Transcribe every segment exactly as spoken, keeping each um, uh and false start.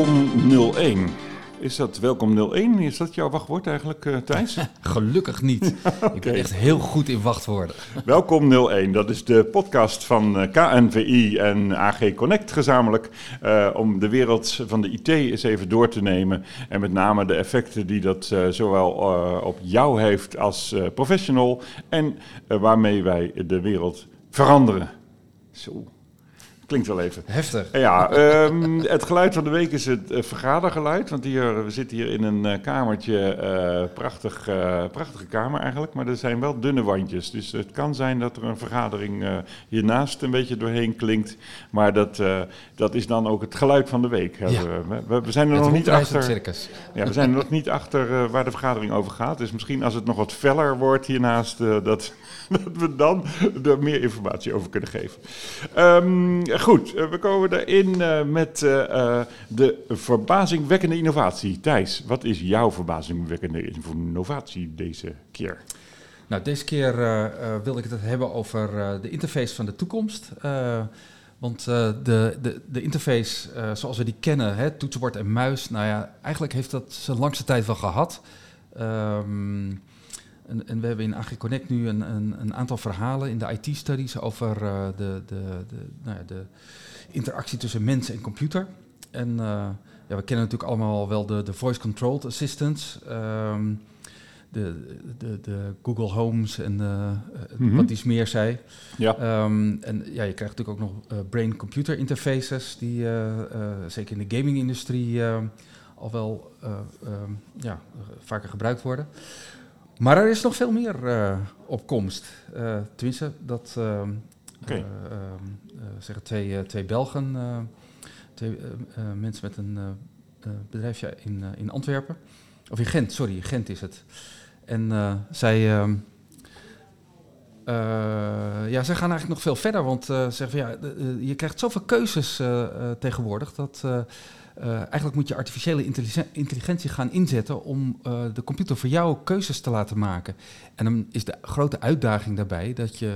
Welkom nul één. Is dat welkom nul één? Is dat jouw wachtwoord eigenlijk, uh, Thijs? Gelukkig niet. Okay. Ik ben echt heel goed in wachtwoorden. Welkom nul één, dat is de podcast van uh, K N V I en A G Connect gezamenlijk. Uh, om de wereld van de I T eens even door te nemen. En met name de effecten die dat uh, zowel uh, op jou heeft als uh, professional. En uh, waarmee wij de wereld veranderen. Zo. Klinkt wel even. Heftig. Ja, um, het geluid van de week is het uh, vergadergeluid. Want hier, we zitten hier in een uh, kamertje. Uh, prachtig, uh, prachtige kamer eigenlijk. Maar er zijn wel dunne wandjes. Dus het kan zijn dat er een vergadering uh, hiernaast een beetje doorheen klinkt. Maar dat, uh, dat is dan ook het geluid van de week. Ja. We, we, we zijn er het nog niet achter. Ja, we zijn er nog niet achter uh, waar de vergadering over gaat. Dus misschien als het nog wat feller wordt hiernaast. Uh, dat, dat we dan er meer informatie over kunnen geven. Um, Goed, we komen erin uh, met uh, uh, de verbazingwekkende innovatie. Thijs, wat is jouw verbazingwekkende innovatie deze keer? Nou, deze keer uh, uh, wil ik het hebben over uh, de interface van de toekomst. Uh, want uh, de, de, de interface uh, zoals we die kennen, hè, toetsenbord en muis, nou ja, eigenlijk heeft dat zijn langste tijd wel gehad. Um, En, en we hebben in A G Connect nu een, een, een aantal verhalen in de I T-studies over uh, de, de, de, nou ja, de interactie tussen mens en computer. En uh, ja, we kennen natuurlijk allemaal wel de, de voice-controlled assistants, um, de, de, de Google Homes en de, mm-hmm. wat iets meer zei. Ja. Um, en ja, je krijgt natuurlijk ook nog uh, brain-computer interfaces die uh, uh, zeker in de gaming-industrie uh, al wel uh, um, ja, vaker gebruikt worden. Maar er is nog veel meer uh, op komst. Uh, tenminste, dat uh, okay. uh, uh, uh, zeggen twee, uh, twee Belgen, uh, twee uh, uh, mensen met een uh, bedrijfje in, uh, in Antwerpen. Of in Gent, sorry, Gent is het. En uh, zij, um, uh, ja, zij gaan eigenlijk nog veel verder. Want uh, zeggen van, ja, d- uh, je krijgt zoveel keuzes uh, uh, tegenwoordig dat... Uh, Uh, eigenlijk moet je artificiële intelligentie gaan inzetten om uh, de computer voor jou keuzes te laten maken. En dan is de grote uitdaging daarbij dat je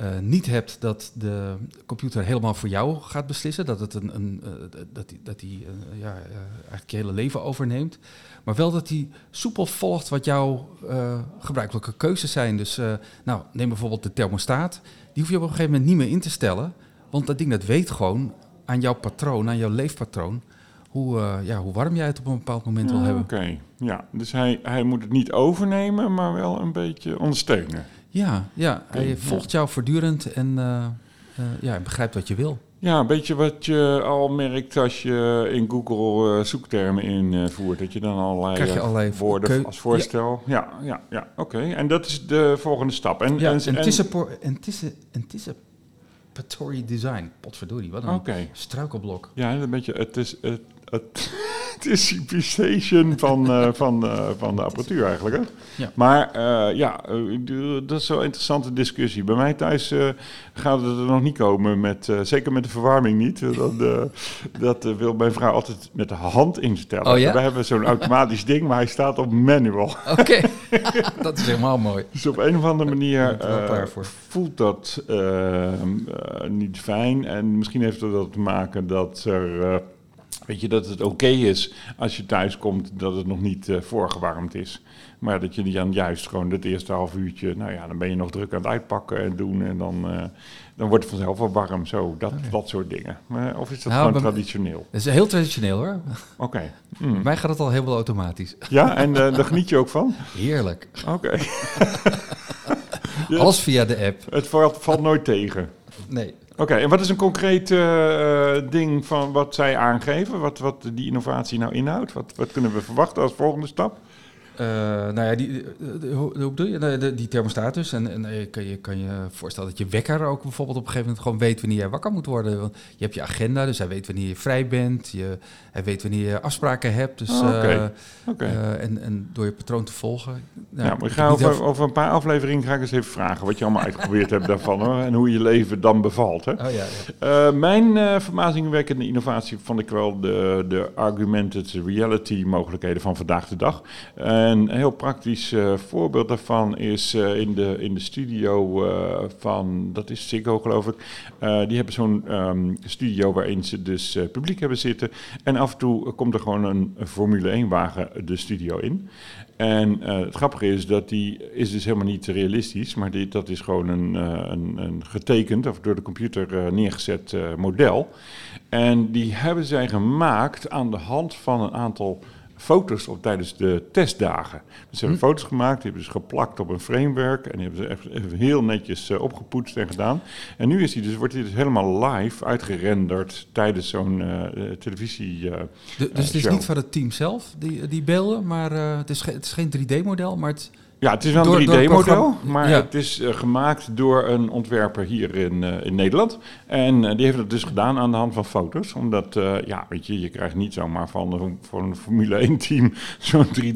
uh, niet hebt dat de computer helemaal voor jou gaat beslissen. Dat het een, een, uh, dat die, dat die, uh, ja, uh, eigenlijk je hele leven overneemt. Maar wel dat die soepel volgt wat jouw uh, gebruikelijke keuzes zijn. Dus uh, nou, neem bijvoorbeeld de thermostaat. Die hoef je op een gegeven moment niet meer in te stellen. Want dat ding dat weet gewoon aan jouw patroon, aan jouw leefpatroon. Hoe, uh, ja, hoe warm jij het op een bepaald moment wil ja, hebben. Oké, okay. ja. Dus hij, hij moet het niet overnemen, maar wel een beetje ondersteunen. Ja, ja. Okay. Hij volgt jou voortdurend en uh, uh, ja, begrijpt wat je wil. Ja, een beetje wat je al merkt als je in Google uh, zoektermen invoert. Uh, dat je dan allerlei, Krijg je allerlei woorden keu- als voorstel. Ja, ja, ja. ja. Oké, okay. En dat is de volgende stap. En, ja, en, en, anticipor- antici- anticip- Partory design. Potverdorie, wat een okay. struikelblok. Ja, een beetje het is het, het, het is station van, uh, van, uh, van de apparatuur eigenlijk. Hè? Ja. Maar uh, ja, uh, dat is wel een interessante discussie. Bij mij thuis uh, gaat het er nog niet komen, met, uh, zeker met de verwarming niet. Dat, uh, dat uh, wil mijn vrouw altijd met de hand instellen. Oh, ja? Wij hebben zo'n automatisch ding, maar hij staat op manual. Oké, okay. dat is helemaal mooi. Dus op een of andere manier uh, voelt dat uh, uh, niet fijn. En misschien heeft het dat te maken dat er... Uh, Weet je, dat het oké okay is als je thuis komt dat het nog niet uh, voorgewarmd is. Maar dat je dan juist gewoon het eerste half uurtje, nou ja, dan ben je nog druk aan het uitpakken en doen. En dan, uh, dan wordt het vanzelf wel warm, zo, dat, okay. dat soort dingen. Maar, of is dat nou, gewoon traditioneel? Het is heel traditioneel hoor. Oké. Okay. Mm. Bij mij gaat het al helemaal automatisch. Ja, en uh, daar geniet je ook van? Heerlijk. Oké. Okay. Alles via de app. Het valt, valt nooit tegen? Nee. Oké, okay, en wat is een concreet uh, ding van wat zij aangeven? Wat, wat die innovatie nou inhoudt? Wat, wat kunnen we verwachten als volgende stap? Uh, nou ja, die, de, de, de, hoe bedoel je? De, de, die thermostaat dus. En, en je, kan je kan je voorstellen dat je wekker ook bijvoorbeeld op een gegeven moment gewoon weet wanneer jij wakker moet worden. Want je hebt je agenda, dus hij weet wanneer je vrij bent. Je, hij weet wanneer je afspraken hebt. Dus, oh, Oké. Okay. Okay. Uh, en, en door je patroon te volgen. Nou, ja, maar ik ga over, af... over een paar afleveringen ga ik eens even vragen wat je allemaal uitgeprobeerd hebt daarvan. Hoor, en hoe je leven dan bevalt. Hè? Oh, ja, ja. Uh, mijn uh, verbazingwekkende innovatie vond ik wel de, de augmented reality mogelijkheden van vandaag de dag. Uh, een heel praktisch uh, voorbeeld daarvan is uh, in, de, in de studio uh, van, dat is Siggo geloof ik, uh, die hebben zo'n um, studio waarin ze dus uh, publiek hebben zitten. En af en toe komt er gewoon een, een Formule één wagen de studio in. En uh, het grappige is dat die is dus helemaal niet realistisch, maar die, dat is gewoon een, uh, een, een getekend of door de computer uh, neergezet uh, model. En die hebben zij gemaakt aan de hand van een aantal foto's op tijdens de testdagen. Dus ze hebben hm. foto's gemaakt, die hebben ze geplakt op een framework en die hebben ze echt heel netjes uh, opgepoetst en gedaan. En nu is die dus, wordt die dus helemaal live uitgerenderd tijdens zo'n uh, televisie. Uh, dus uh, het is niet van het team zelf, die, die beelden, maar uh, het, is ge- het is geen drie D-model, maar het... Ja, het is wel een drie D-model, maar ja. het is uh, gemaakt door een ontwerper hier in, uh, in Nederland. En uh, die heeft dat dus gedaan aan de hand van foto's. Omdat, uh, ja, weet je, je krijgt niet zomaar van een, van een Formule één-team zo'n drie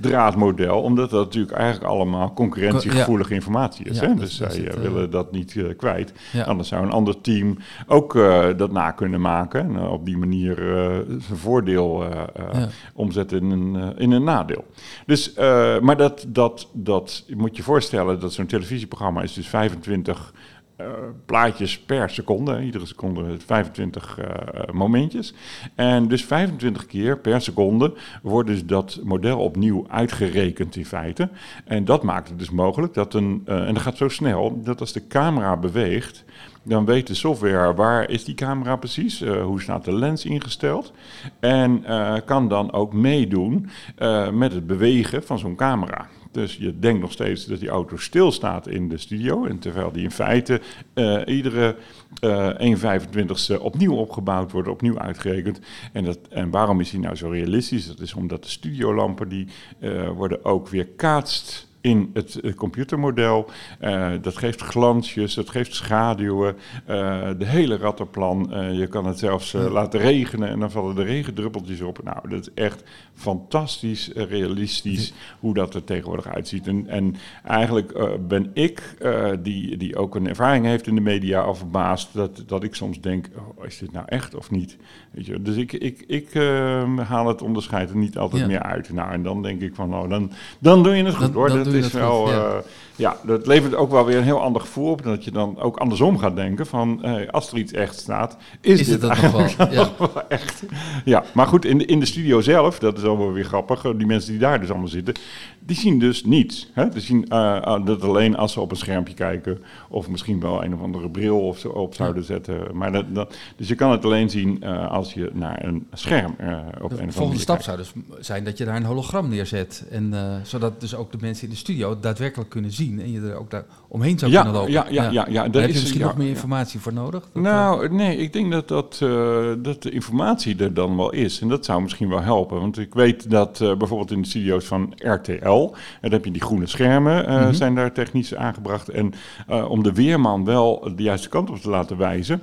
D-draadmodel. Omdat dat natuurlijk eigenlijk allemaal concurrentiegevoelige informatie is. Ja, hè? Dus zij uh, willen dat niet uh, kwijt. Ja. Anders zou een ander team ook uh, dat na kunnen maken. En uh, op die manier uh, zijn voordeel uh, uh, ja. omzetten in een, uh, in een nadeel. Dus, uh, maar dat... dat Dat, dat moet je voorstellen dat zo'n televisieprogramma is dus vijfentwintig uh, plaatjes per seconde. Iedere seconde vijfentwintig uh, momentjes. En dus vijfentwintig keer per seconde wordt dus dat model opnieuw uitgerekend in feite. En dat maakt het dus mogelijk dat een... Uh, en dat gaat zo snel dat als de camera beweegt, dan weet de software waar is die camera precies, uh, hoe staat de lens ingesteld en uh, kan dan ook meedoen uh, met het bewegen van zo'n camera. Dus je denkt nog steeds dat die auto stilstaat in de studio. En terwijl die in feite uh, iedere uh, één vijfentwintigste opnieuw opgebouwd wordt, opnieuw uitgerekend. En, dat, en waarom is die nou zo realistisch? Dat is omdat de studiolampen die uh, worden ook weer weerkaatst in het, het computermodel. Uh, dat geeft glansjes, dat geeft schaduwen. Uh, de hele rattenplan. Uh, je kan het zelfs uh, laten regenen en dan vallen de regendruppeltjes op. Nou, dat is echt fantastisch uh, realistisch hoe dat er tegenwoordig uitziet. En, en eigenlijk uh, ben ik, uh, die, die ook een ervaring heeft in de media, al verbaasd dat, dat ik soms denk, oh, is dit nou echt of niet? Weet je, dus ik, ik, ik uh, haal het onderscheid er niet altijd ja. meer uit. Nou, en dan denk ik van, nou, dan, dan doe je het goed dan, hoor. Dan Het is wel, goed, ja. Uh, ja, dat levert ook wel weer een heel ander gevoel op. Dat je dan ook andersom gaat denken van, hey, als er iets echt staat, is, is dit het eigenlijk nog wel? Ja. Nog wel echt? Ja, maar goed, in de, in de studio zelf, dat is allemaal weer grappig. Die mensen die daar dus allemaal zitten, die zien dus niets. Hè? Die zien uh, dat alleen als ze op een schermpje kijken of misschien wel een of andere bril of zo op zouden zetten. Maar dat, dat, dus je kan het alleen zien uh, als je naar een scherm uh, op de, een of volgende stap kijkt. Zou dus zijn dat je daar een hologram neerzet. En, uh, zodat dus ook de mensen in de studio daadwerkelijk kunnen zien en je er ook daar omheen zou kunnen ja, lopen. Ja, ja, ja. ja, ja daar heb je misschien ja, nog meer informatie ja. voor nodig? Dat nou, uh, nee, ik denk dat, dat, uh, dat de informatie er dan wel is. En dat zou misschien wel helpen. Want ik weet dat uh, bijvoorbeeld in de studio's van R T L, dan heb je die groene schermen, uh, mm-hmm. zijn daar technisch aangebracht. En uh, om de weerman wel de juiste kant op te laten wijzen,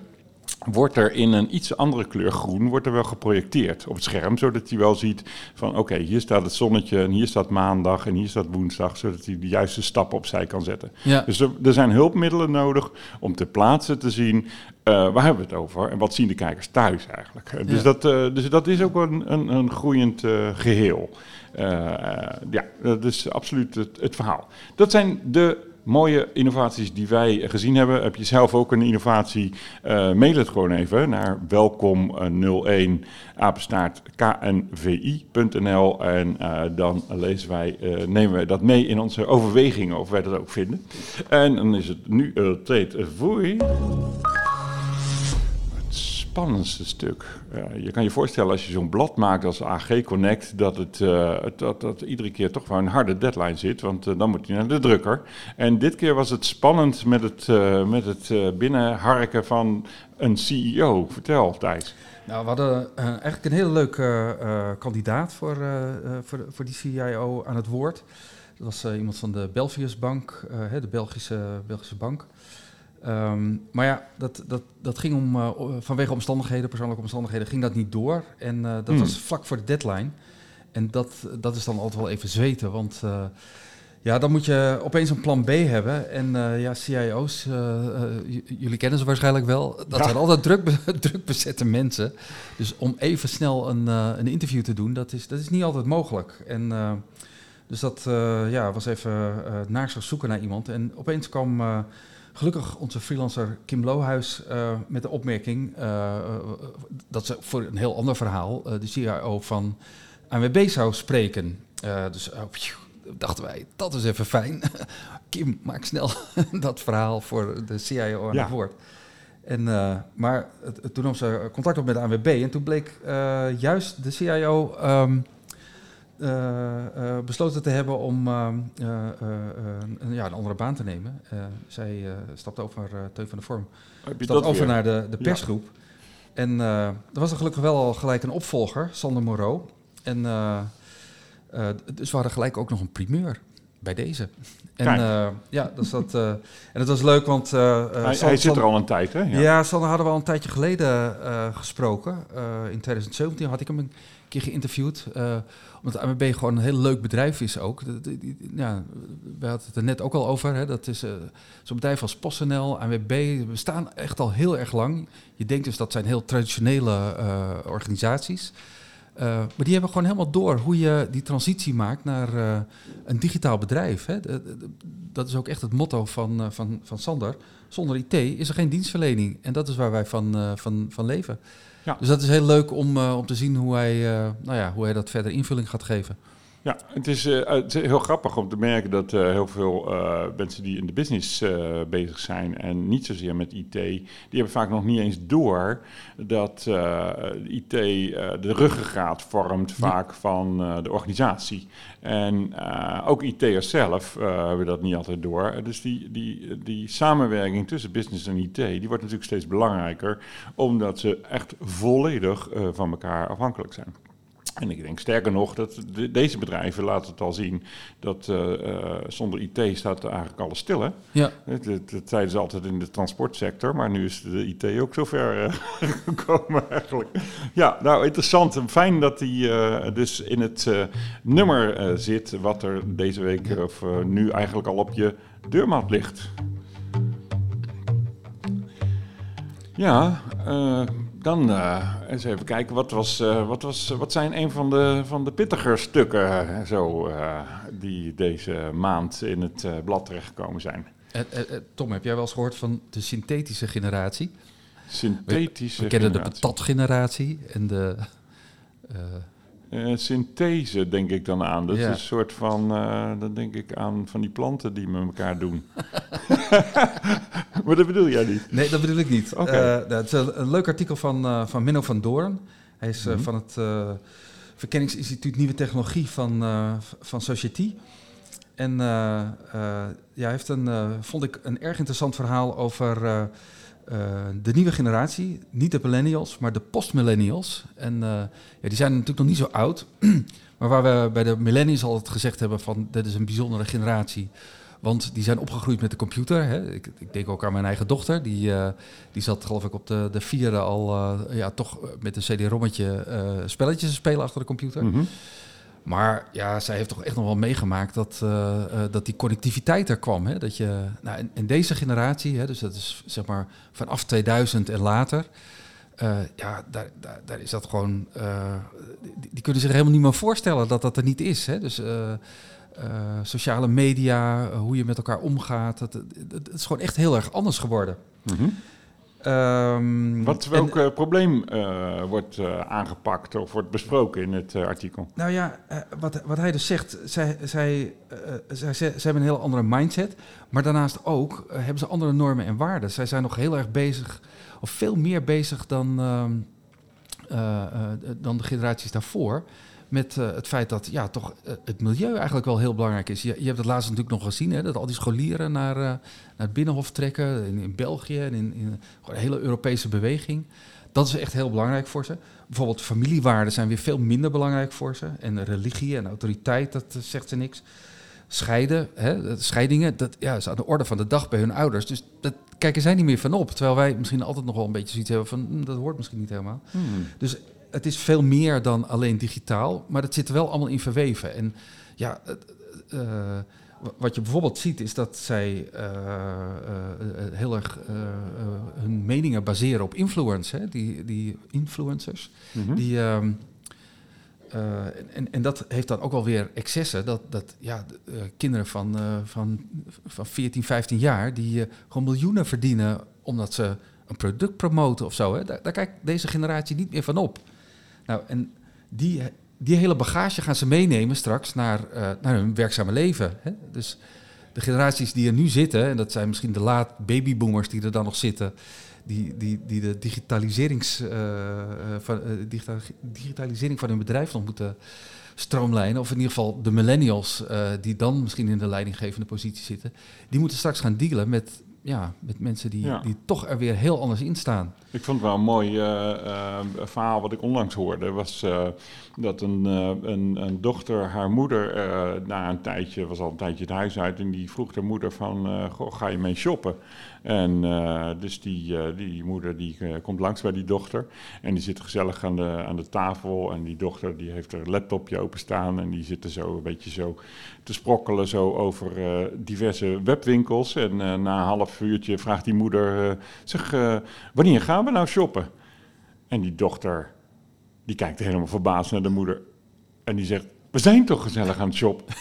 wordt er in een iets andere kleur groen, wordt er wel geprojecteerd op het scherm, zodat hij wel ziet van oké, okay, hier staat het zonnetje en hier staat maandag en hier staat woensdag, zodat hij de juiste stappen opzij kan zetten. Ja. Dus er, er zijn hulpmiddelen nodig om ter plaatse te zien, uh, waar hebben we het over en wat zien de kijkers thuis eigenlijk. Dus, ja. dat, uh, dus dat is ook een, een, een groeiend uh, geheel. Uh, ja, dat is absoluut het, het verhaal. Dat zijn de mooie innovaties die wij gezien hebben. Heb je zelf ook een innovatie? Uh, mail het gewoon even naar welkom nul een apenstaart k n v i punt n l en uh, dan lezen wij, uh, nemen wij dat mee in onze overwegingen of wij dat ook vinden. En dan is het nu uh, tijd voor het spannendste stuk. Uh, je kan je voorstellen als je zo'n blad maakt als A G Connect, dat het uh, dat, dat iedere keer toch wel een harde deadline zit, want uh, dan moet je naar de drukker. En dit keer was het spannend met het, uh, met het uh, binnenharken van een C E O. Vertel, Thijs. Nou, we hadden uh, eigenlijk een hele leuke uh, kandidaat voor, uh, voor, voor die C E O aan het woord. Dat was uh, iemand van de Belfiusbank, uh, hè, de Belgische, Belgische bank. Um, maar ja, dat, dat, dat ging om, uh, vanwege omstandigheden, persoonlijke omstandigheden, ging dat niet door. En uh, dat mm. was vlak voor de deadline. En dat, dat is dan altijd wel even zweten, want uh, ja, dan moet je opeens een plan B hebben. En uh, ja, C I O's, uh, uh, j- jullie kennen ze waarschijnlijk wel, dat ja. zijn altijd druk, be- druk bezette mensen. Dus om even snel een, uh, een interview te doen, dat is, dat is niet altijd mogelijk. En uh, Dus dat uh, ja, was even uh, naakslag zoeken naar iemand. En opeens kwam uh, gelukkig onze freelancer Kim Lohuis uh, met de opmerking... Uh, dat ze voor een heel ander verhaal uh, de C I O van A N W B zou spreken. Uh, dus uh, pjoe, dachten wij, dat is even fijn. Kim, maak snel dat verhaal voor de C I O aan ja. het woord. En, uh, maar het, toen nam ze contact op met de A N W B en toen bleek uh, juist de C I O um, uh, uh, besloten te hebben om uh, uh, uh, uh, ja, een andere baan te nemen. Uh, zij uh, stapte over, uh, Teun van der Vorm, stapte over weer? naar de, de persgroep. Ja. En uh, er was er gelukkig wel al gelijk een opvolger, Sander Moreau. En uh, uh, dus we hadden gelijk ook nog een primeur. Bij deze. En, uh, ja, dus dat, uh, en het was leuk, want... Uh, hij, Sander, hij zit er al een tijd, hè? Ja, ja, Sander hadden we al een tijdje geleden uh, gesproken. Uh, in twintig zeventien had ik hem een keer geïnterviewd. Uh, omdat A M B gewoon een heel leuk bedrijf is ook. De, de, die, ja, we hadden het er net ook al over. Hè. Dat is uh, zo'n bedrijf als PostNL, A M B. We staan echt al heel erg lang. Je denkt dus dat zijn heel traditionele uh, organisaties... Uh, maar die hebben gewoon helemaal door hoe je die transitie maakt naar uh, een digitaal bedrijf. Hè. De, de, de, dat is ook echt het motto van, uh, van, van Sander. Zonder I T is er geen dienstverlening. En dat is waar wij van, uh, van, van leven. Ja. Dus dat is heel leuk om, uh, om te zien hoe hij, uh, nou ja, hoe hij dat verder invulling gaat geven. Ja, het is, uh, het is heel grappig om te merken dat uh, heel veel uh, mensen die in de business uh, bezig zijn en niet zozeer met I T, die hebben vaak nog niet eens door dat uh, I T uh, de ruggengraat vormt vaak van uh, de organisatie. En uh, ook I T'ers zelf uh, hebben dat niet altijd door. Dus die, die, die samenwerking tussen business en I T, die wordt natuurlijk steeds belangrijker, omdat ze echt volledig uh, van elkaar afhankelijk zijn. En ik denk sterker nog dat de, deze bedrijven laten het al zien dat uh, uh, zonder I T staat eigenlijk alles stil. Hè? Ja. Dat, dat, dat zeiden ze altijd in de transportsector, maar nu is de I T ook zover uh, gekomen eigenlijk. Ja, nou interessant en fijn dat hij uh, dus in het uh, nummer uh, zit wat er deze week uh, of uh, nu eigenlijk al op je deurmat ligt. Ja, uh, Dan uh, eens even kijken, wat, was, uh, wat, was, uh, wat zijn een van de, van de pittiger stukken uh, zo, uh, die deze maand in het uh, blad terechtgekomen zijn? Uh, uh, Tom, heb jij wel eens gehoord van de synthetische generatie? Synthetische We, we kennen generatie. De patatgeneratie en de... Uh, Uh, synthese denk ik dan aan. Dat ja. is een soort van, uh, dan denk ik aan van die planten die met elkaar doen. Maar dat bedoel jij niet? Nee, dat bedoel ik niet. Okay. Uh, dat is een, een leuk artikel van, uh, van Menno van Doorn. Hij is uh, mm-hmm. van het uh, Verkenningsinstituut Nieuwe Technologie van, uh, van Société. En uh, uh, ja, hij heeft een, uh, vond ik een erg interessant verhaal over... Uh, Uh, de nieuwe generatie, niet de millennials, maar de postmillennials. En uh, ja, die zijn natuurlijk nog niet zo oud. Maar waar we bij de millennials altijd gezegd hebben van... dit is een bijzondere generatie. Want die zijn opgegroeid met de computer. Hè. Ik, ik denk ook aan mijn eigen dochter. Die, uh, die zat geloof ik op de, de vierde al... Uh, ja, toch met een cd-rommetje uh, spelletjes te spelen achter de computer. Mm-hmm. Maar ja, zij heeft toch echt nog wel meegemaakt dat, uh, uh, dat die connectiviteit er kwam. Hè? Dat je, nou, in, in deze generatie, hè, dus dat is zeg maar vanaf tweeduizend en later... Uh, ja, daar, daar, daar is dat gewoon... Uh, die, die kunnen zich helemaal niet meer voorstellen dat dat er niet is. Hè? Dus uh, uh, sociale media, uh, hoe je met elkaar omgaat... dat, dat, dat is gewoon echt heel erg anders geworden. Mm-hmm. Um, Wat, welk en, uh, probleem uh, wordt uh, aangepakt of wordt besproken in het uh, artikel? Nou ja, uh, wat, wat hij dus zegt, zij, zij, uh, zij, zij, zij hebben een heel andere mindset. Maar daarnaast ook uh, hebben ze andere normen en waarden. Zij zijn nog heel erg bezig, of veel meer bezig dan, uh, uh, uh, dan de generaties daarvoor... met uh, het feit dat ja, toch uh, het milieu eigenlijk wel heel belangrijk is. Je, je hebt het laatst natuurlijk nog gezien, hè, dat al die scholieren naar, uh, naar het Binnenhof trekken... in, in België en in, in een hele Europese beweging. Dat is echt heel belangrijk voor ze. Bijvoorbeeld familiewaarden zijn weer veel minder belangrijk voor ze. En religie en autoriteit, dat uh, zegt ze niks. Scheiden, hè, scheidingen, dat ja, is aan de orde van de dag bij hun ouders. Dus dat kijken zij niet meer van op. Terwijl wij misschien altijd nog wel een beetje zoiets hebben van... Mm, dat hoort misschien niet helemaal. Hmm. Dus... Het is veel meer dan alleen digitaal, maar dat zit er wel allemaal in verweven. En ja, uh, wat je bijvoorbeeld ziet is dat zij uh, uh, heel erg uh, uh, hun meningen baseren op influence, hè? Die, die influencers. Mm-hmm. Die, um, Uh, en, en dat heeft dan ook alweer excessen. Dat, dat ja, de, uh, kinderen van, uh, van, van veertien, vijftien jaar... die uh, gewoon miljoenen verdienen omdat ze een product promoten of zo. Hè? Daar, daar kijkt deze generatie niet meer van op. Nou, en die, die hele bagage gaan ze meenemen straks naar, uh, naar hun werkzame leven. Hè? Dus de generaties die er nu zitten... en dat zijn misschien de laat babyboomers die er dan nog zitten... Die, die, die de digitaliserings, uh, van, uh, digita- digitalisering van hun bedrijf nog moeten stroomlijnen. Of in ieder geval de millennials uh, die dan misschien in de leidinggevende positie zitten. Die moeten straks gaan dealen met, ja, met mensen die, ja. die toch er weer heel anders in staan. Ik vond het wel een mooi uh, uh, verhaal wat ik onlangs hoorde. Was uh, dat een, uh, een, een dochter, haar moeder, uh, na een tijdje, was al een tijdje het huis uit. En die vroeg haar moeder van, uh, goh, ga je mee shoppen? En uh, dus die, uh, die moeder die uh, komt langs bij die dochter en die zit gezellig aan de, aan de tafel en die dochter die heeft haar laptopje openstaan en die zit er zo een beetje zo te sprokkelen zo over uh, diverse webwinkels. En uh, na een half uurtje vraagt die moeder, uh, zeg, uh, wanneer gaan we nou shoppen? En die dochter die kijkt helemaal verbaasd naar de moeder en die zegt, we zijn toch gezellig aan het shoppen?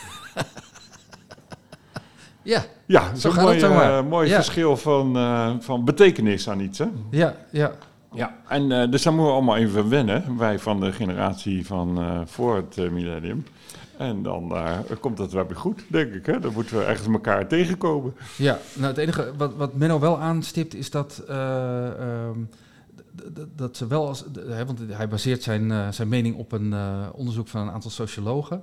Ja, ja, zo gaat mooi, het zo maar. Uh, mooi ja. verschil van, uh, van betekenis aan iets, hè? Ja, ja. ja. En uh, dus daar moeten we allemaal even wennen, wij van de generatie van uh, voor het uh, millennium. En dan uh, komt dat wel weer goed, denk ik, hè? Dan moeten we echt elkaar tegenkomen. Ja, nou het enige wat, wat Menno wel aanstipt is dat... Uh, um, Dat ze wel als, hè, want hij baseert zijn, uh, zijn mening op een uh, onderzoek van een aantal sociologen.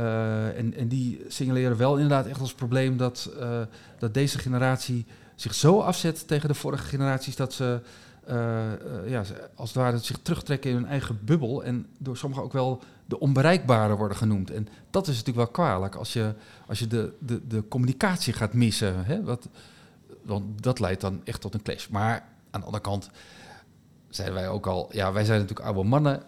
Uh, en, en die signaleren wel inderdaad echt als probleem dat, uh, dat deze generatie zich zo afzet tegen de vorige generaties dat ze uh, uh, ja, als het ware zich terugtrekken in hun eigen bubbel en door sommigen ook wel de onbereikbaren worden genoemd. En dat is natuurlijk wel kwalijk als je, als je de, de, de communicatie gaat missen. Hè? Wat, want dat leidt dan echt tot een clash. Maar aan de andere kant... zeiden wij ook al, ja, wij zijn natuurlijk oude mannen.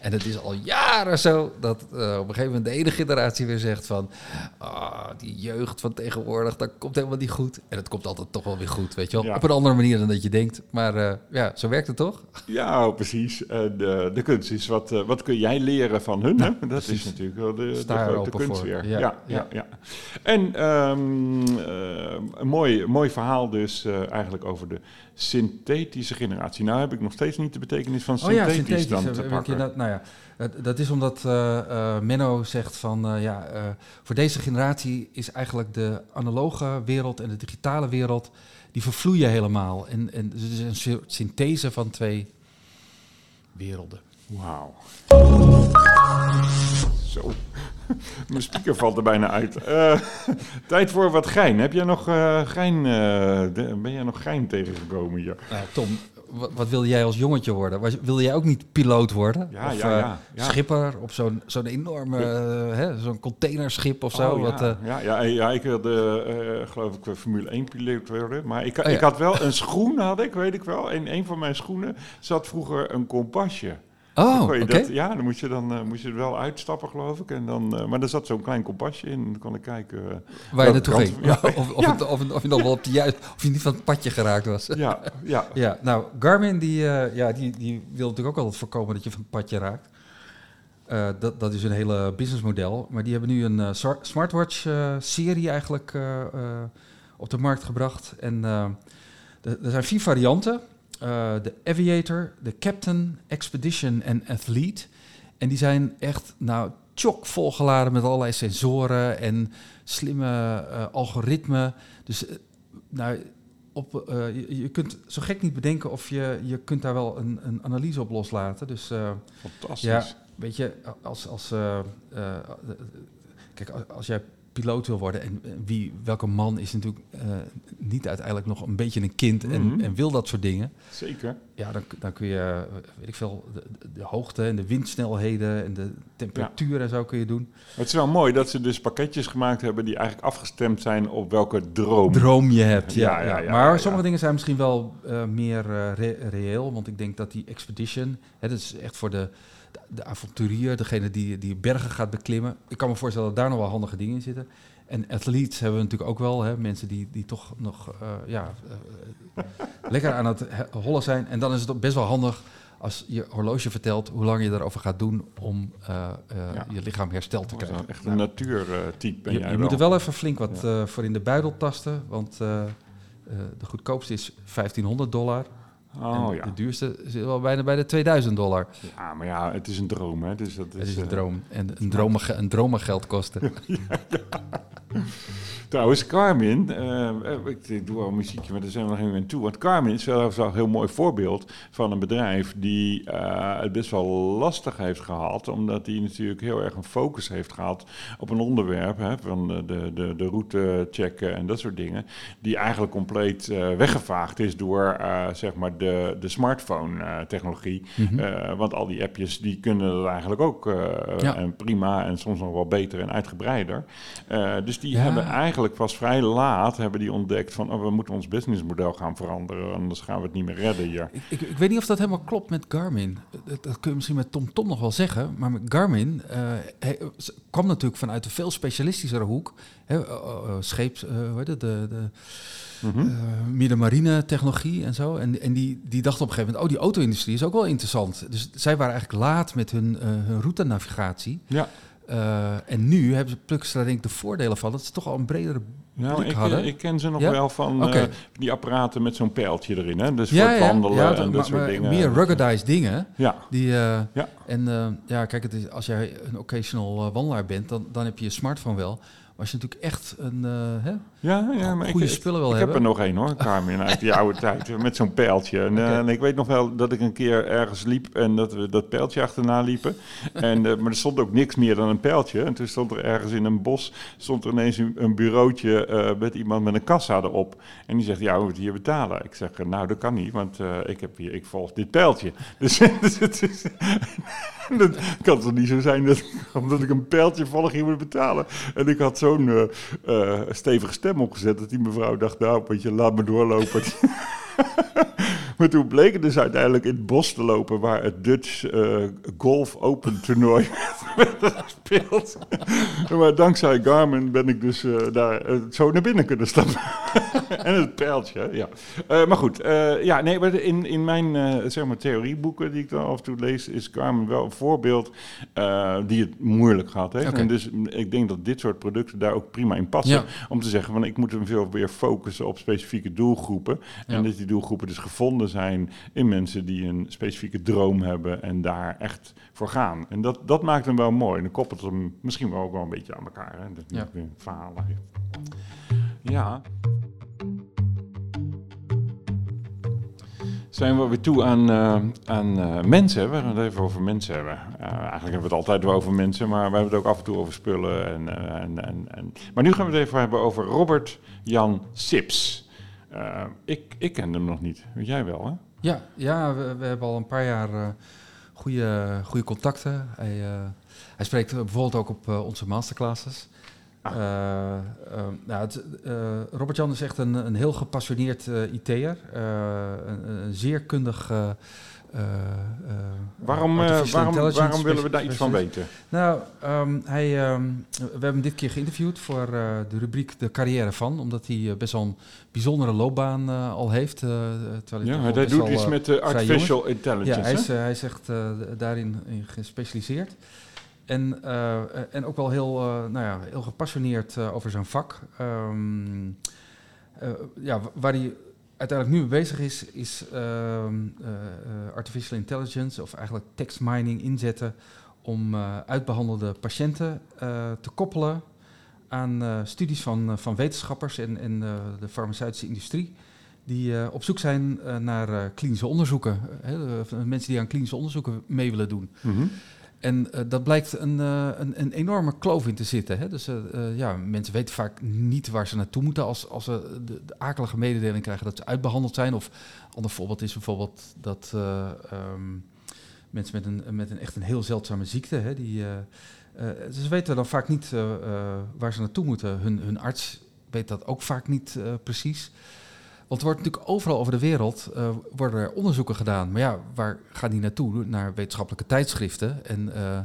En het is al jaren zo dat uh, op een gegeven moment de ene generatie weer zegt van... ah, die jeugd van tegenwoordig, dat komt helemaal niet goed. En het komt altijd toch wel weer goed, weet je wel. Ja. Op een andere manier dan dat je denkt. Maar uh, ja, zo werkt het toch? Ja, oh, precies. En de, de kunst is, wat, uh, wat kun jij leren van hun? Nou, hè? Dat precies. Is natuurlijk wel de, de grote kunst voor. Weer. Ja, ja, ja. ja. En um, uh, een mooi, mooi verhaal dus uh, eigenlijk over de synthetische generatie. Nou heb ik nog steeds niet de betekenis van synthetisch. Oh ja, synthetisch dan te pakken. Dat, nou ja, dat is omdat uh, uh, Menno zegt van... Uh, ja, uh, voor deze generatie is eigenlijk de analoge wereld en de digitale wereld... die vervloeien helemaal. En, en het is een soort synthese van twee werelden. Wauw. Zo. Mijn speaker valt er bijna uit. Uh, tijd voor wat gein. Heb jij nog uh, gein? Uh, de, ben jij nog gein tegengekomen hier? Uh, Tom, wat, wat wilde jij als jongetje worden? Wilde jij ook niet piloot worden? Ja, of ja, ja, ja. schipper op zo'n, zo'n enorme uh, hè, zo'n containerschip of zo? Oh, ja. Wat, uh... ja, ja, ja, ik wilde uh, geloof ik Formule één piloot worden. Maar ik, oh, ja. ik had wel een schoen, had ik, weet ik wel. In een van mijn schoenen zat vroeger een kompasje. Oh, oké. Okay. Ja, dan moest je, dan, uh, moest je er wel uitstappen, geloof ik. En dan, uh, maar er zat zo'n klein kompasje in. Dan kon ik kijken... Uh, waar je naartoe ging. Ja. Of, of, ja. Het, of, of je nog wel op de juiste... Of je niet van het padje geraakt was. Ja, ja. ja nou, Garmin, die, uh, ja, die, die wil natuurlijk ook altijd voorkomen dat je van het padje raakt. Uh, dat, dat is een hele businessmodel. Maar die hebben nu een uh, smartwatch-serie uh, eigenlijk uh, uh, op de markt gebracht. En uh, er zijn vier varianten... Uh, de Aviator, de Captain, Expedition en Athlete. En die zijn echt nou chockvol geladen met allerlei sensoren en slimme uh, algoritmen. Dus uh, nou, op, uh, je, je kunt zo gek niet bedenken of je, je kunt daar wel een, een analyse op loslaten. Dus, uh, fantastisch. Ja, weet je, als, als, uh, uh, kijk, als, als jij piloot wil worden en wie, welke man is natuurlijk uh, niet uiteindelijk nog een beetje een kind en, mm-hmm. en wil dat soort dingen. Zeker. Ja, dan, dan kun je, weet ik veel, de, de hoogte en de windsnelheden en de temperatuur ja. en zo kun je doen. Het is wel mooi dat ze dus pakketjes gemaakt hebben die eigenlijk afgestemd zijn op welke droom, droom je hebt. Ja, ja, ja, ja, ja maar ja, sommige ja. dingen zijn misschien wel uh, meer uh, re- reëel, want ik denk dat die Expedition, hè, dat is echt voor de de avonturier, degene die, die bergen gaat beklimmen. Ik kan me voorstellen dat daar nog wel handige dingen in zitten. En athletes hebben we natuurlijk ook wel. Hè? Mensen die, die toch nog uh, ja, uh, lekker aan het hollen zijn. En dan is het best wel handig als je horloge vertelt hoe lang je daarover gaat doen om uh, uh, ja. je lichaam hersteld te krijgen. Echt een nou, natuurtype ben je, jij Je wel. moet er wel even flink wat ja. uh, voor in de buidel tasten, want uh, uh, de goedkoopste is vijftienhonderd dollar. Oh, en ja. de duurste is wel bijna bij de tweeduizend dollar. Ja, maar ja, het is een droom, hè? Dus dat is, het is een uh, droom. En een droom, een droom geld kosten. ja, ja. Trouwens, Garmin, uh, ik, ik doe al muziekje, maar daar zijn we nog even aan toe. Want Garmin is wel een heel mooi voorbeeld van een bedrijf die uh, het best wel lastig heeft gehad. Omdat die natuurlijk heel erg een focus heeft gehad op een onderwerp. Hè, van de, de, de route checken en dat soort dingen. Die eigenlijk compleet uh, weggevaagd is door uh, zeg maar de, de smartphone uh, technologie. Mm-hmm. Uh, want al die appjes die kunnen dat eigenlijk ook uh, ja. en prima en soms nog wel beter en uitgebreider. Uh, dus die ja. hebben eigenlijk... Pas vrij laat hebben die ontdekt van... Oh, we moeten ons businessmodel gaan veranderen... anders gaan we het niet meer redden hier. Ik, ik, ik weet niet of dat helemaal klopt met Garmin. Dat, dat kun je misschien met TomTom nog wel zeggen... maar met Garmin uh, hij, kwam natuurlijk vanuit een veel specialistischere hoek... Hè, uh, uh, scheeps... Uh, hoe heet het, de... de Uh-huh. Uh, middenmarine technologie en zo. En, en die, die dacht op een gegeven moment... oh, die auto-industrie is ook wel interessant. Dus zij waren eigenlijk laat met hun, uh, hun routenavigatie. Ja. Uh, en nu hebben ze plukken daar denk ik de voordelen van... dat ze toch al een bredere nou, blik ik, hadden. Ik ken ze nog ja? wel van okay. uh, die apparaten met zo'n pijltje erin. Hè? Dus ja, voor het wandelen ja, ja, en dat maar, soort maar, dingen. Meer ruggedized dingen. Ja. Die, uh, ja. En uh, ja, kijk, het is, als jij een occasional uh, wandelaar bent... Dan, dan heb je je smartphone wel... Maar als je natuurlijk echt een uh, hè? Ja, ja, maar goede ik, spullen wil ik, hebben. Ik heb er nog één hoor, Garmin uit die oude tijd, met zo'n pijltje. En, okay. uh, en ik weet nog wel dat ik een keer ergens liep en dat we dat pijltje achterna liepen. En, uh, maar er stond ook niks meer dan een pijltje. En toen stond er ergens in een bos, stond er ineens een, een bureautje uh, met iemand met een kassa erop. En die zegt, ja, we moeten hier betalen. Ik zeg, nou dat kan niet, want uh, ik, heb hier, ik volg dit pijltje. Dus het is... Dat kan toch niet zo zijn dat omdat ik een pijltje volg hier moet betalen. En ik had zo'n uh, uh, stevige stem opgezet dat die mevrouw dacht, nou, weet je, laat me doorlopen. Maar toen bleek het dus uiteindelijk in het bos te lopen waar het Dutch uh, Golf Open toernooi werd gespeeld. Maar dankzij Garmin ben ik dus uh, daar uh, zo naar binnen kunnen stappen. En het pijltje, ja. Uh, maar goed, uh, ja, nee, maar in, in mijn uh, zeg maar theorieboeken die ik dan af en toe lees, is Garmin wel een voorbeeld uh, die het moeilijk gehad heeft. Okay. En dus ik denk dat dit soort producten daar ook prima in passen. Ja. Om te zeggen, van ik moet hem veel meer focussen op specifieke doelgroepen. En ja. dat die doelgroepen dus gevonden zijn in mensen die een specifieke droom hebben en daar echt voor gaan. En dat, dat maakt hem wel mooi. En dan koppelt hem misschien wel ook wel een beetje aan elkaar. Hè? Dat ja. weer falen. Ja. Zijn we weer toe aan, uh, aan uh, mensen. We gaan het even over mensen hebben. Uh, eigenlijk hebben we het altijd wel over mensen, maar we hebben het ook af en toe over spullen. En, uh, en, en, en. Maar nu gaan we het even hebben over Robert-Jan Sips. Uh, ik, ik ken hem nog niet. Jij wel, hè? Ja, ja we, we hebben al een paar jaar uh, goede, goede contacten. Hij, uh, hij spreekt bijvoorbeeld ook op uh, onze masterclasses. Ah. Uh, uh, nou, uh, Robert-Jan is echt een, een heel gepassioneerd uh, I T'er. Uh, een, een zeer kundig... Uh, Uh, uh, waarom, uh, waarom, waarom willen we daar iets van weten? Nou, um, hij, um, we hebben hem dit keer geïnterviewd voor uh, de rubriek De Carrière Van. Omdat hij uh, best wel een bijzondere loopbaan uh, al heeft. Uh, terwijl ja, hij, hij doet al, iets met uh, artificial intelligence. Ja, hij is, uh, hij is echt uh, daarin gespecialiseerd. En, uh, en ook wel heel, uh, nou ja, heel gepassioneerd uh, over zijn vak. Um, uh, ja, waar hij... uiteindelijk nu bezig is, is uh, uh, artificial intelligence of eigenlijk text mining inzetten om uh, uitbehandelde patiënten uh, te koppelen aan uh, studies van, van wetenschappers en, en uh, de farmaceutische industrie die uh, op zoek zijn uh, naar uh, klinische onderzoeken. Hè, mensen die aan klinische onderzoeken mee willen doen. Mm-hmm. En uh, dat blijkt een, uh, een, een enorme kloof in te zitten. Hè? Dus uh, uh, ja, mensen weten vaak niet waar ze naartoe moeten... als, als ze de, de akelige mededeling krijgen dat ze uitbehandeld zijn. Of een ander voorbeeld is bijvoorbeeld dat uh, um, mensen met een, met een echt een heel zeldzame ziekte... Hè, die, uh, uh, ze weten dan vaak niet uh, uh, waar ze naartoe moeten. Hun, hun arts weet dat ook vaak niet uh, precies... Want er wordt natuurlijk overal over de wereld uh, worden er onderzoeken gedaan. Maar ja, waar gaan die naartoe? Naar wetenschappelijke tijdschriften. En uh,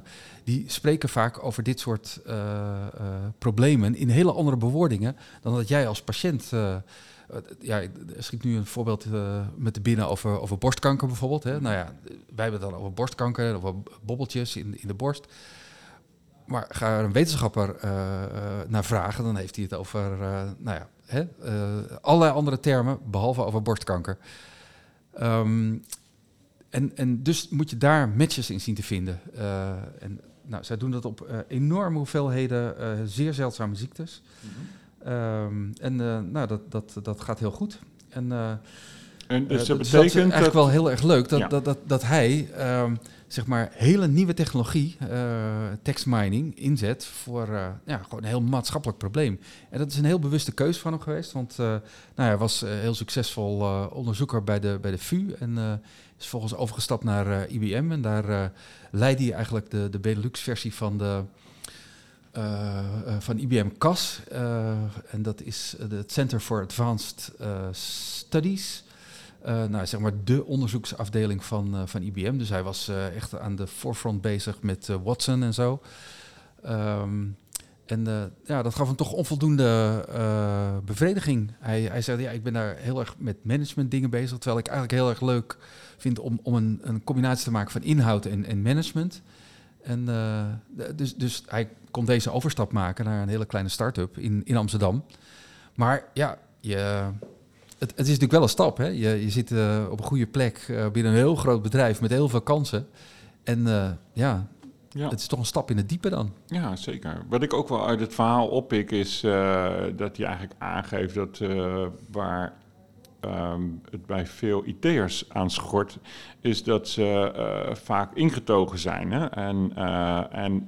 die spreken vaak over dit soort uh, uh, problemen in hele andere bewoordingen... dan dat jij als patiënt uh, Ja, er schiet nu een voorbeeld uh, met de binnen over, over borstkanker bijvoorbeeld. Hè. Nou ja, wij hebben het dan over borstkanker, over bobbeltjes in, in de borst. Maar ga er een wetenschapper uh, naar vragen, dan heeft hij het over uh, nou ja, hè, uh, allerlei andere termen, behalve over borstkanker. Um, en, en dus moet je daar matches in zien te vinden. Uh, en, nou, zij doen dat op uh, enorme hoeveelheden uh, zeer zeldzame ziektes. Mm-hmm. Um, en uh, nou, dat, dat, dat gaat heel goed. En, uh, en dus uh, dat betekent. Dat is eigenlijk dat... wel heel erg leuk dat, ja. dat, dat, dat hij um, zeg maar hele nieuwe technologie, uh, text mining, inzet voor uh, ja, gewoon een heel maatschappelijk probleem. En dat is een heel bewuste keus van hem geweest, want uh, nou, hij was uh, heel succesvol uh, onderzoeker bij de, bij de V U en uh, is volgens overgestapt naar uh, I B M. En daar uh, leidde hij eigenlijk de, de Benelux-versie van de. Uh, uh, van I B M C A S. Uh, en dat is het uh, Center for Advanced uh, Studies. Uh, nou, zeg maar de onderzoeksafdeling van, uh, van I B M. Dus hij was uh, echt aan de forefront bezig met uh, Watson en zo. Um, en uh, ja, dat gaf hem toch onvoldoende uh, bevrediging. Hij, hij zei, ja, ik ben daar heel erg met management dingen bezig. Terwijl ik eigenlijk heel erg leuk vind om, om een, een combinatie te maken van inhoud en, en management. En uh, dus, dus hij kon deze overstap maken naar een hele kleine start-up in, in Amsterdam. Maar ja, je, het, het is natuurlijk wel een stap. Hè? Je, je zit uh, op een goede plek uh, binnen een heel groot bedrijf met heel veel kansen. En uh, ja, ja, het is toch een stap in het diepe dan. Ja, zeker. Wat ik ook wel uit het verhaal oppik is uh, dat hij eigenlijk aangeeft dat uh, waar... Um, het bij veel I T'ers aanschort, is dat ze uh, vaak ingetogen zijn. Hè? En, uh, en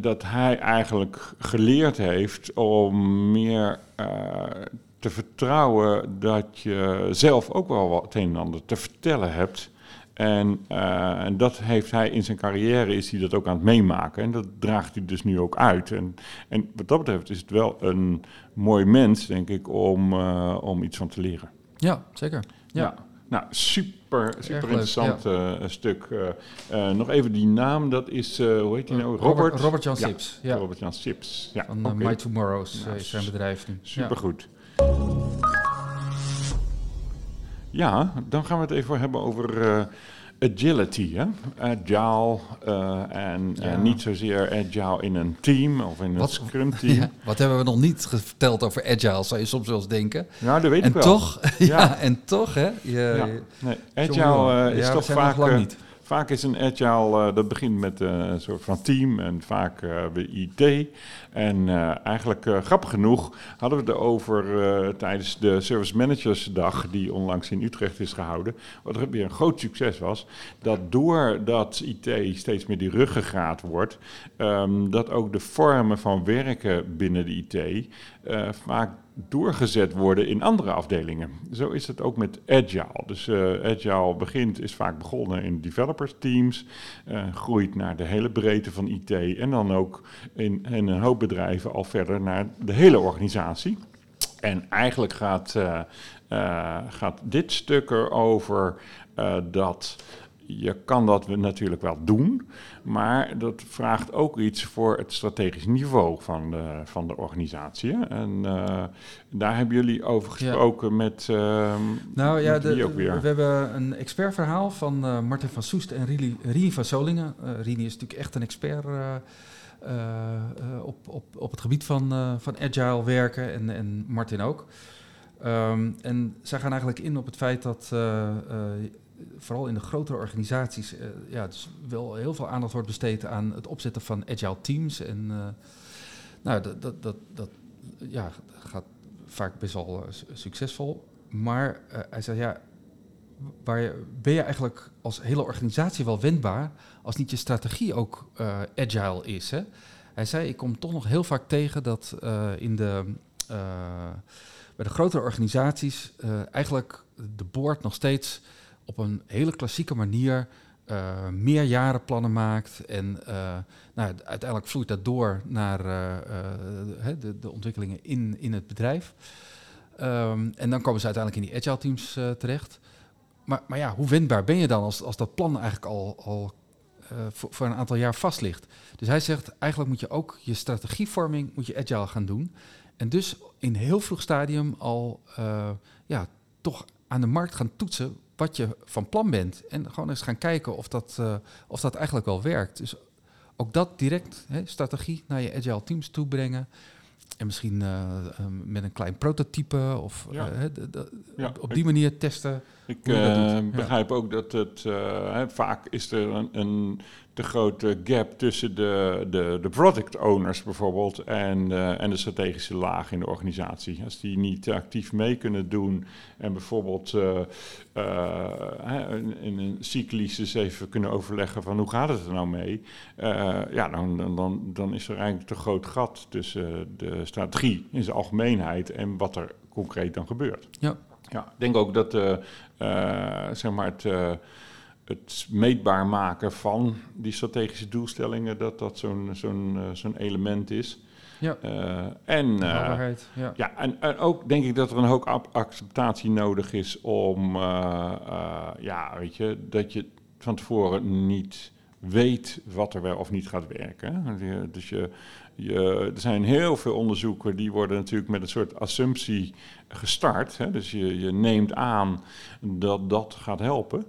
dat hij eigenlijk geleerd heeft om meer uh, te vertrouwen dat je zelf ook wel wat het een en ander te vertellen hebt. En, uh, en dat heeft hij in zijn carrière, is hij dat ook aan het meemaken. En dat draagt hij dus nu ook uit. En, en wat dat betreft is het wel een mooi mens, denk ik, om, uh, om iets van te leren. Ja, zeker. Ja. Ja. Nou, super, super interessant leuk, ja. uh, stuk. Uh, uh, nog even die naam, dat is, uh, hoe heet die nou? Robert, Robert-Jan Sips. Ja, ja. Robert-Jan Sips. Ja, van uh, okay. My Tomorrows nou, is zijn bedrijf nu. Supergoed. Ja. Ja, dan gaan we het even hebben over uh, agility. Hè? Agile uh, en ja. uh, niet zozeer agile in een team of in wat, een scrum team. Ja, wat hebben we nog niet verteld over agile, zou je soms wel eens denken. Nou, dat weet en ik wel. Toch, ja. Ja, en toch, hè? Je, ja. Nee, agile uh, is ja, toch vaak... Lang niet. Vaak is een agile, uh, dat begint met uh, een soort van team en vaak uh, bij I T. En uh, eigenlijk, uh, grappig genoeg, hadden we het erover uh, tijdens de Service Managers Dag, die onlangs in Utrecht is gehouden, wat er weer een groot succes was, dat doordat I T steeds meer die ruggengraat wordt, um, dat ook de vormen van werken binnen de I T uh, vaak doorgezet worden in andere afdelingen. Zo is het ook met agile. Dus uh, agile begint, is vaak begonnen in developers teams, uh, groeit naar de hele breedte van I T en dan ook in, in een hoop bedrijven al verder naar de hele organisatie. En eigenlijk gaat, uh, uh, gaat dit stuk erover uh, dat... Je kan dat natuurlijk wel doen, maar dat vraagt ook iets voor het strategisch niveau van de, van de organisatie. En uh, daar hebben jullie over gesproken ja. met, uh, nou, met ja, de, wie ook weer. We hebben een expertverhaal van uh, Martin van Soest en Rien, Rien van Solingen. Uh, Rien is natuurlijk echt een expert uh, uh, op, op, op het gebied van, uh, van agile werken en, en Martin ook. Um, en zij gaan eigenlijk in op het feit dat... Uh, uh, vooral in de grotere organisaties, uh, ja, dus wel heel veel aandacht wordt besteed aan het opzetten van agile teams. En uh, nou, dat, dat, dat, dat ja, gaat vaak best wel uh, succesvol. Maar uh, hij zei, ja, waar je, ben je eigenlijk als hele organisatie wel wendbaar als niet je strategie ook uh, agile is? Hè? Hij zei, ik kom toch nog heel vaak tegen dat uh, in de... Uh, bij de grotere organisaties uh, eigenlijk de board nog steeds... op een hele klassieke manier uh, meerjarenplannen maakt. En uh, nou, uiteindelijk vloeit dat door naar uh, uh, de, de ontwikkelingen in, in het bedrijf. Um, en dan komen ze uiteindelijk in die agile teams uh, terecht. Maar, maar ja, hoe wendbaar ben je dan als, als dat plan eigenlijk al, al uh, voor, voor een aantal jaar vast ligt? Dus hij zegt, eigenlijk moet je ook je strategievorming moet je agile gaan doen. En dus in heel vroeg stadium al uh, ja, toch aan de markt gaan toetsen wat je van plan bent. En gewoon eens gaan kijken of dat, uh, of dat eigenlijk wel werkt. Dus ook dat direct, hè, strategie naar je agile teams toe brengen. En misschien uh, um, met een klein prototype of ja. uh, d- d- ja, op, op die ik, manier testen. Ik uh, begrijp ja. ook dat het uh, hè, vaak is er een, een te grote gap tussen de, de, de product owners bijvoorbeeld en, uh, en de strategische laag in de organisatie. Als die niet actief mee kunnen doen en bijvoorbeeld uh, uh, in, in een cyclus eens even kunnen overleggen van hoe gaat het er nou mee? Uh, ja, dan, dan, dan, dan is er eigenlijk te groot gat tussen de strategie in zijn algemeenheid en wat er concreet dan gebeurt. Ja. Ja, ik denk ook dat uh, uh, zeg maar het... Uh, Het meetbaar maken van die strategische doelstellingen, dat dat zo'n, zo'n, uh, zo'n element is. Ja. Uh, en, uh, ja. Ja, en, en ook denk ik dat er een hoop acceptatie nodig is om, uh, uh, ja, weet je, dat je van tevoren niet weet wat er wel of niet gaat werken. Dus je, je, er zijn heel veel onderzoeken die worden natuurlijk met een soort assumptie gestart. Hè? Dus je, je neemt aan dat dat gaat helpen.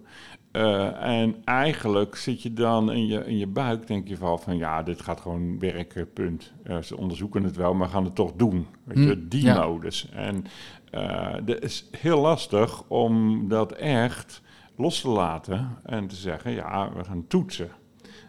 Uh, en eigenlijk zit je dan in je, in je buik, denk je van, van ja, dit gaat gewoon werken, punt. Uh, ze onderzoeken het wel, maar gaan het toch doen. Weet mm, je, die ja. modus. En uh, dat is heel lastig om dat echt los te laten en te zeggen, ja, we gaan toetsen.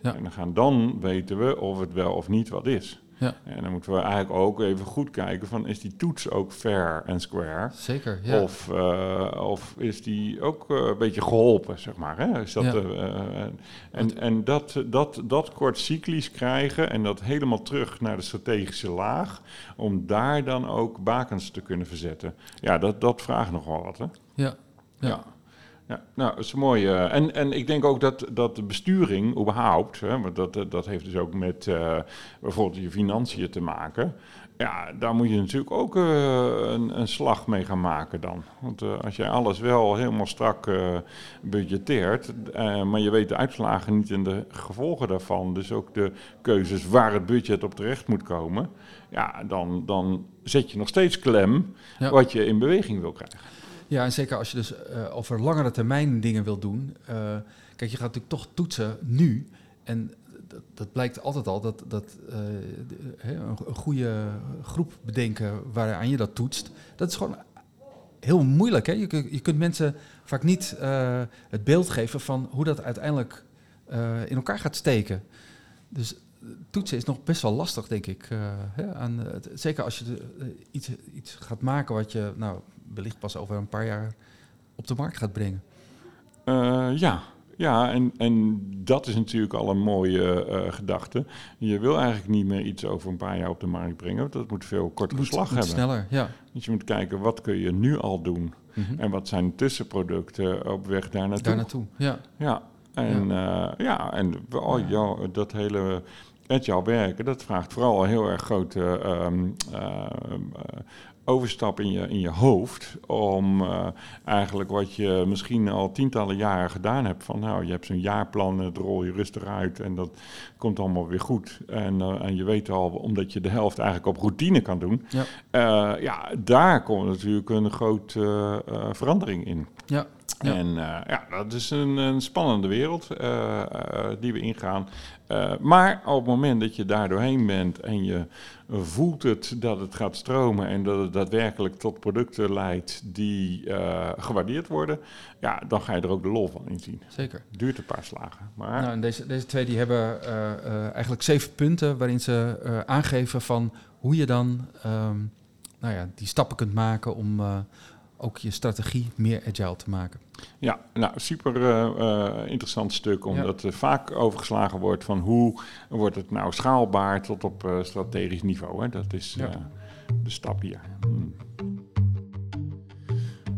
Ja. En dan, gaan, dan weten we of het wel of niet wat is. Ja. En dan moeten we eigenlijk ook even goed kijken van, is die toets ook fair en square? Zeker, ja. Of, uh, of is die ook uh, een beetje geholpen, zeg maar. Hè? Is dat, ja. uh, en en, en dat, dat, dat kort cyclisch krijgen en dat helemaal terug naar de strategische laag, om daar dan ook bakens te kunnen verzetten. Ja, dat, dat vraagt nog wel wat, hè? Ja, ja. ja. Ja, nou, dat is mooi. Uh, en, en ik denk ook dat, dat de besturing überhaupt, hè, want dat, dat heeft dus ook met uh, bijvoorbeeld je financiën te maken. Ja, daar moet je natuurlijk ook uh, een, een slag mee gaan maken dan. Want uh, als jij alles wel helemaal strak uh, budgetteert, uh, maar je weet de uitslagen niet en de gevolgen daarvan, dus ook de keuzes waar het budget op terecht moet komen, ja, dan, dan zet je nog steeds klem ja. wat je in beweging wil krijgen. Ja, en zeker als je dus uh, over langere termijn dingen wil doen. Uh, kijk, je gaat natuurlijk toch toetsen nu. En dat, dat blijkt altijd al dat, dat uh, de, he, een goede groep bedenken waaraan je dat toetst. Dat is gewoon heel moeilijk. Hè? Je, je kunt mensen vaak niet uh, het beeld geven van hoe dat uiteindelijk uh, in elkaar gaat steken. Dus toetsen is nog best wel lastig, denk ik. Uh, hè? Aan het, zeker als je de, uh, iets, iets gaat maken wat je... Nou, wellicht pas over een paar jaar op de markt gaat brengen. Uh, ja, ja en, en dat is natuurlijk al een mooie uh, gedachte. Je wil eigenlijk niet meer iets over een paar jaar op de markt brengen. Want dat moet veel korter beslag hebben. Sneller, ja. Dus je moet kijken, wat kun je nu al doen? Mm-hmm. En wat zijn tussenproducten op weg daar naartoe? Daar naartoe, ja. Ja, en, ja. Uh, ja, en oh, ja. Jou, dat hele... Met jouw werken, dat vraagt vooral een heel erg grote um, uh, overstap in je, in je hoofd. Om uh, eigenlijk wat je misschien al tientallen jaren gedaan hebt. Van nou, je hebt zo'n jaarplan, het rol je rustig uit en dat komt allemaal weer goed. En, uh, en je weet al, omdat je de helft eigenlijk op routine kan doen. Ja, uh, ja daar komt natuurlijk een grote uh, uh, verandering in. Ja. Ja. En uh, ja, dat is een, een spannende wereld uh, uh, die we ingaan. Uh, maar op het moment dat je daar doorheen bent en je voelt het dat het gaat stromen en dat het daadwerkelijk tot producten leidt die uh, gewaardeerd worden, ja, dan ga je er ook de lol van inzien. Zeker. Duurt een paar slagen. Maar... Nou, en deze, deze twee die hebben uh, uh, eigenlijk zeven punten waarin ze uh, aangeven van hoe je dan um, nou ja, die stappen kunt maken om... Uh, ook je strategie meer agile te maken. Ja, nou super uh, interessant stuk, omdat ja. er vaak overgeslagen wordt van hoe wordt het nou schaalbaar tot op uh, strategisch niveau. Hè? Dat is uh, ja. de stap hier. Hmm.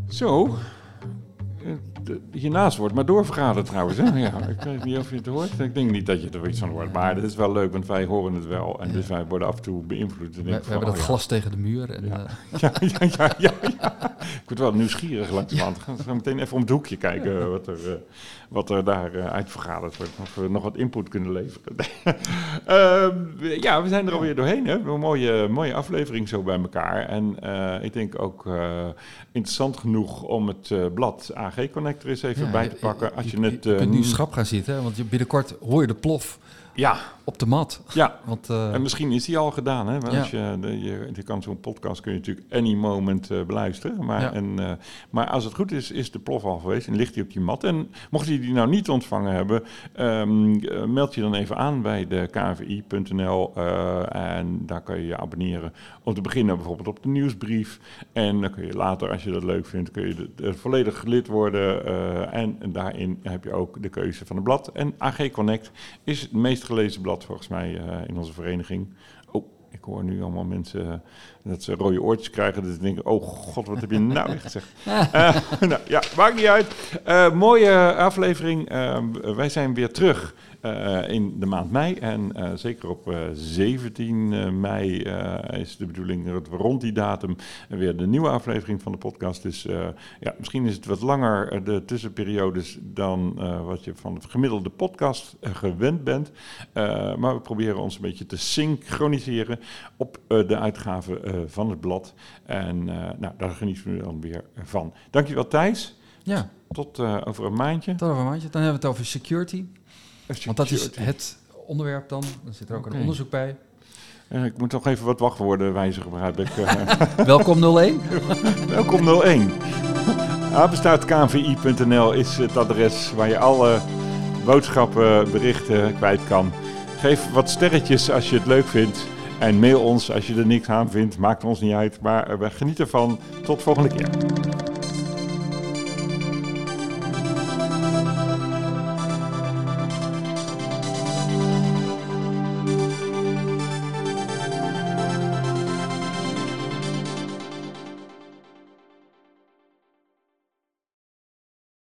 Zo, hiernaast wordt maar doorvergaderd trouwens. Hè? Ja, ik weet niet of je het hoort. Ik denk niet dat je er iets van hoort. Maar het is wel leuk, want wij horen het wel. En dus wij worden af en toe beïnvloed. En we we van, hebben dat oh, glas ja. tegen de muur. En ja. Uh... Ja, ja, ja, ja, ja, ja. Ik word wel nieuwsgierig langzamerhand. We gaan meteen even om het hoekje kijken wat er, uh, wat er daar uh, uit vergaderd wordt. Of we nog wat input kunnen leveren. uh, ja, we zijn er alweer doorheen. Hè? Een mooie, mooie aflevering zo bij elkaar. En uh, ik denk ook uh, interessant genoeg om het uh, blad A G Connect er eens even ja, bij te pakken. Als je, je, net, je uh, kunt nu schrap gaan zitten, hè? Want je binnenkort hoor je de plof. Ja. Op de mat. Ja. Want, uh, en misschien is die al gedaan. Hè? Ja. Als je, de, je, je kan zo'n podcast kun je natuurlijk any moment uh, beluisteren. Maar, ja. en, uh, maar als het goed is, is de plof al geweest en ligt die op die mat. En mocht je die nou niet ontvangen hebben, um, meld je dan even aan bij de K N V I punt N L. Uh, en daar kun je je abonneren. Om te beginnen bijvoorbeeld op de nieuwsbrief. En dan kun je later, als je dat leuk vindt, kun je de, de, volledig lid worden. Uh, en, en daarin heb je ook de keuze van het blad. En A G Connect is het meest gelezen blad volgens mij uh, in onze vereniging. Oh, ik hoor nu allemaal mensen uh, dat ze rode oortjes krijgen. Dus ik denk, oh god, wat heb je nou weer gezegd? Uh, nou, ja, maakt niet uit. Uh, mooie aflevering. Uh, wij zijn weer terug uh, in de maand mei. En uh, zeker op uh, zeventien mei uh, is de bedoeling dat we rond die datum weer de nieuwe aflevering van de podcast. Dus uh, ja, misschien is het wat langer de tussenperiodes dan uh, wat je van de gemiddelde podcast uh, gewend bent. Uh, maar we proberen ons een beetje te synchroniseren op uh, de uitgaven uh, van het blad. En uh, nou, daar genieten we dan weer van. Dankjewel Thijs. Ja. Tot uh, over een maandje. Tot over een maandje. Dan hebben we het over security. security. Want dat is het onderwerp dan. Er zit er ook okay. een onderzoek bij. Uh, ik moet nog even wat wachtwoorden wijzigen. Welkom nul één. Welkom nul één. apenstaart k n v i punt n l is het adres waar je alle boodschappen, berichten kwijt kan. Geef wat sterretjes als je het leuk vindt. En mail ons als je er niks aan vindt. Maakt ons niet uit, maar we genieten ervan. Tot volgende keer.